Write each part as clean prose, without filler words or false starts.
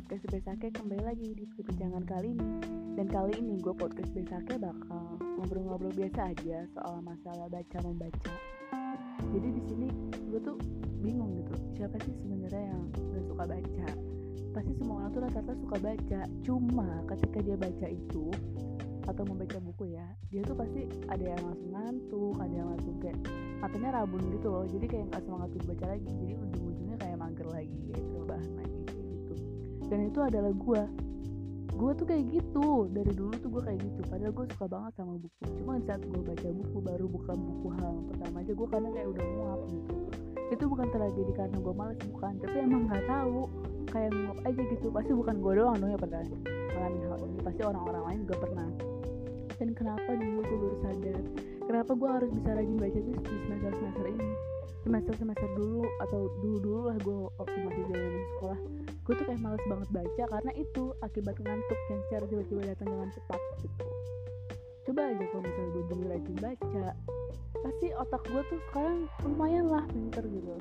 podcast Besake kembali lagi di perbincangan kali ini. Dan kali ini gue podcast Besake bakal ngobrol-ngobrol biasa aja soal masalah baca-membaca. Jadi di sini gue tuh bingung gitu, siapa sih sebenarnya yang gak suka baca? Pasti semua orang tuh rata-rata suka baca. Cuma ketika dia baca itu atau membaca buku ya, dia tuh pasti ada yang langsung ngantuk, ada yang langsung kayak matanya rabun gitu loh, jadi kayak gak semangat untuk baca lagi, jadi ujung-ujungnya kayak mager lagi, kayak perubahan lagi kayak gitu. Dan itu adalah gue tuh kayak gitu, dari dulu tuh gue kayak gitu, padahal gue suka banget sama buku. Cuma saat gue baca buku, baru buka buku hal pertama aja gue kadang kayak udah muap gitu. Itu bukan tragedi karena gue malas, bukan, tapi emang gak tahu, kayak muap aja gitu. Pasti bukan gue doang dong yang pernah ngalamin hal ini, pasti orang-orang lain juga pernah. Dan kenapa dulu gue baru sadar, kenapa gue harus bisa rajin baca itu di semester-semester ini, semester-semester dulu atau dulu-dulu lah gue waktu masih jalan sekolah. Gue tuh kayak malas banget baca karena itu akibat ngantuk yang secara tiba-tiba datang dengan cepat gitu. Coba aja kalau misalnya gue dulu rajin baca, pasti otak gue tuh sekarang lumayan lah pinter gitu.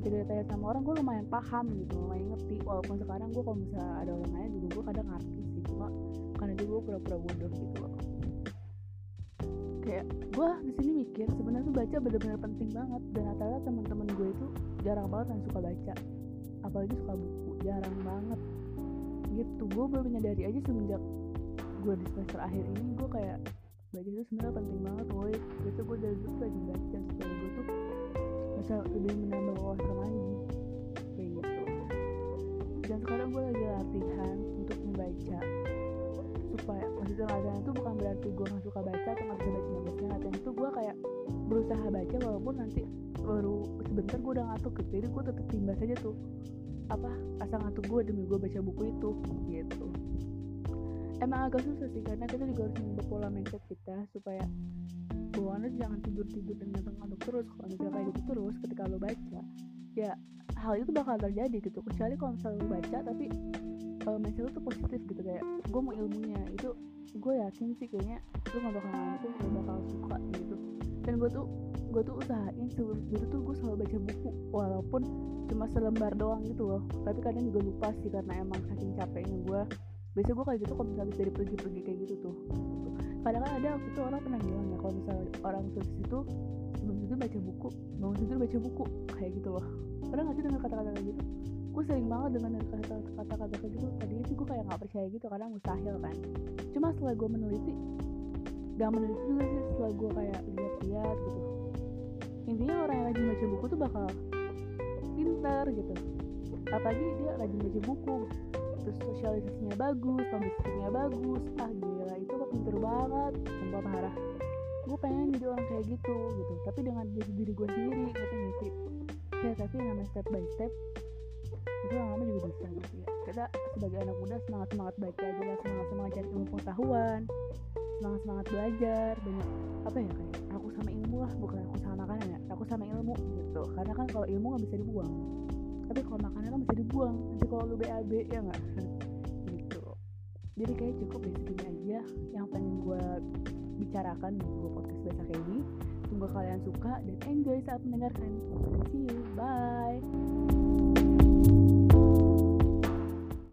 Ketika ditanya sama orang, gue lumayan paham gitu, lumayan ngerti. Walaupun sekarang gue kalau misalnya ada orang nanya juga gue kadang ngerti sih, cuma karena itu gue pura-pura bodoh gitu loh. Kayak gue di sini mikir sebenarnya tuh baca benar-benar penting banget, dan rata-rata teman-teman gue itu jarang banget yang suka baca, apalagi suka buku, jarang banget gitu. Gue baru menyadari aja semenjak gue di semester akhir ini, gue kayak baca itu sebenarnya penting banget woy. Gitu gue dari dulu lagi baca supaya gue tuh bisa lebih menambah wawasan lagi kayak gitu. Dan sekarang gue lagi latihan untuk membaca supaya, maksudnya latihan itu bukan berarti gue gak suka baca atau gak bisa baca-baca. Latihan itu gue kayak berusaha baca walaupun nanti baru sebentar gue udah ngantuk gitu, jadi gue tetap timbas aja tuh apa asal ngantuk gue demi gue baca buku itu gitu. Emang agak susah sih karena kita juga harus mengubah pola mindset kita supaya bawaannya jangan tidur-tidur dan ngantuk terus. Kalau misalnya kayak gitu terus ketika lo baca ya hal itu bakal terjadi gitu, kecuali kalau misalnya lo baca tapi mindset lo tuh positif gitu, kayak gue mau ilmunya itu. Gue yakin sih kayaknya lo gak bakal ngantuk, lo bakal suka gitu. Dan gue tuh usahain sebelum tidur tuh gue selalu baca buku walaupun cuma selembar doang gitu loh, tapi kadang juga lupa sih karena emang saking capeknya gue. Biasanya gue kayak gitu kalau misalnya habis dari pergi-pergi kayak gitu tuh gitu. Kadang kan ada waktu itu orang pernah bilang ya, kalau misalnya orang sukses itu sebelum tidur baca buku, bangun tidur baca buku kayak gitu loh. Pernah gak sih dengar kata-kata kayak gitu? Gue sering banget dengan kata-kata kayak gitu. Tadinya sih gue kayak gak percaya gitu karena mustahil kan, cuma setelah gue meneliti juga sih, setelah gue kayak lihat-lihat gitu, intinya orang yang rajin baca buku tuh bakal pintar gitu. Apalagi dia rajin baca buku, terus sosialisasinya bagus, pembicaranya bagus, gila itu kok pintar banget, sumpah parah. Gue pengen jadi orang kayak gitu, tapi dengan diri gue sendiri, katanya sih. Ya tapi namanya step by step, itu lama juga bisa gitu ya. Kita sebagai anak muda semangat baca aja lah, semangat cari ilmu pengetahuan, semangat belajar, banyak apa ya kayak aku sama ilmu lah, bukan aku sama makanan ya, aku sama ilmu gitu. Karena kan kalau ilmu nggak bisa dibuang, tapi kalau makanan kan bisa dibuang nanti kalau lu BAB ya nggak gitu. Jadi kayak cukup segini aja yang pengen gue bicarakan di podcast Besake ini. Semoga kalian suka dan enjoy saat mendengarkan. See you, bye.